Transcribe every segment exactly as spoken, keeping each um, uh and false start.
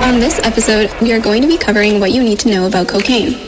On this episode, we are going to be covering what you need to know about cocaine.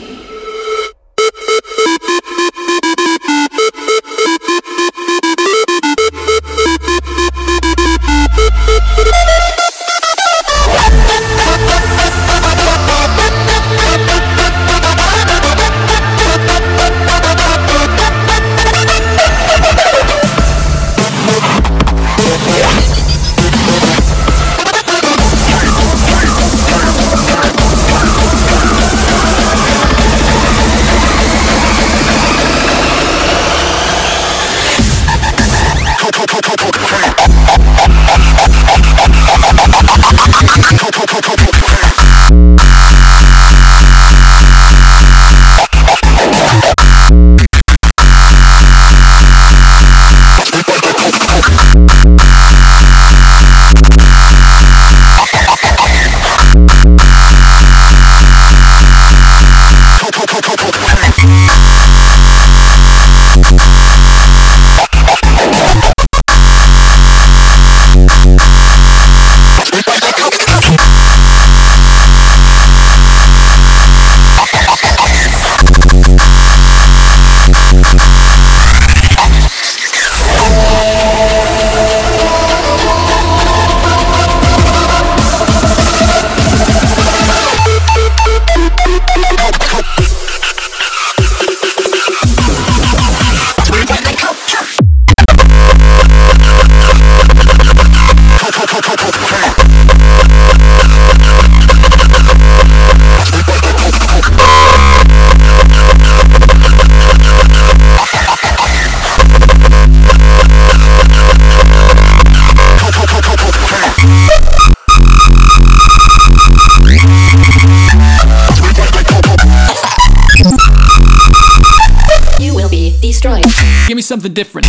Give me something different.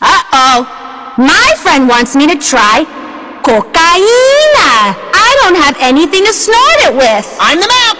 Uh-oh. My friend wants me to try cocaina. I don't have anything to snort it with. I'm the map.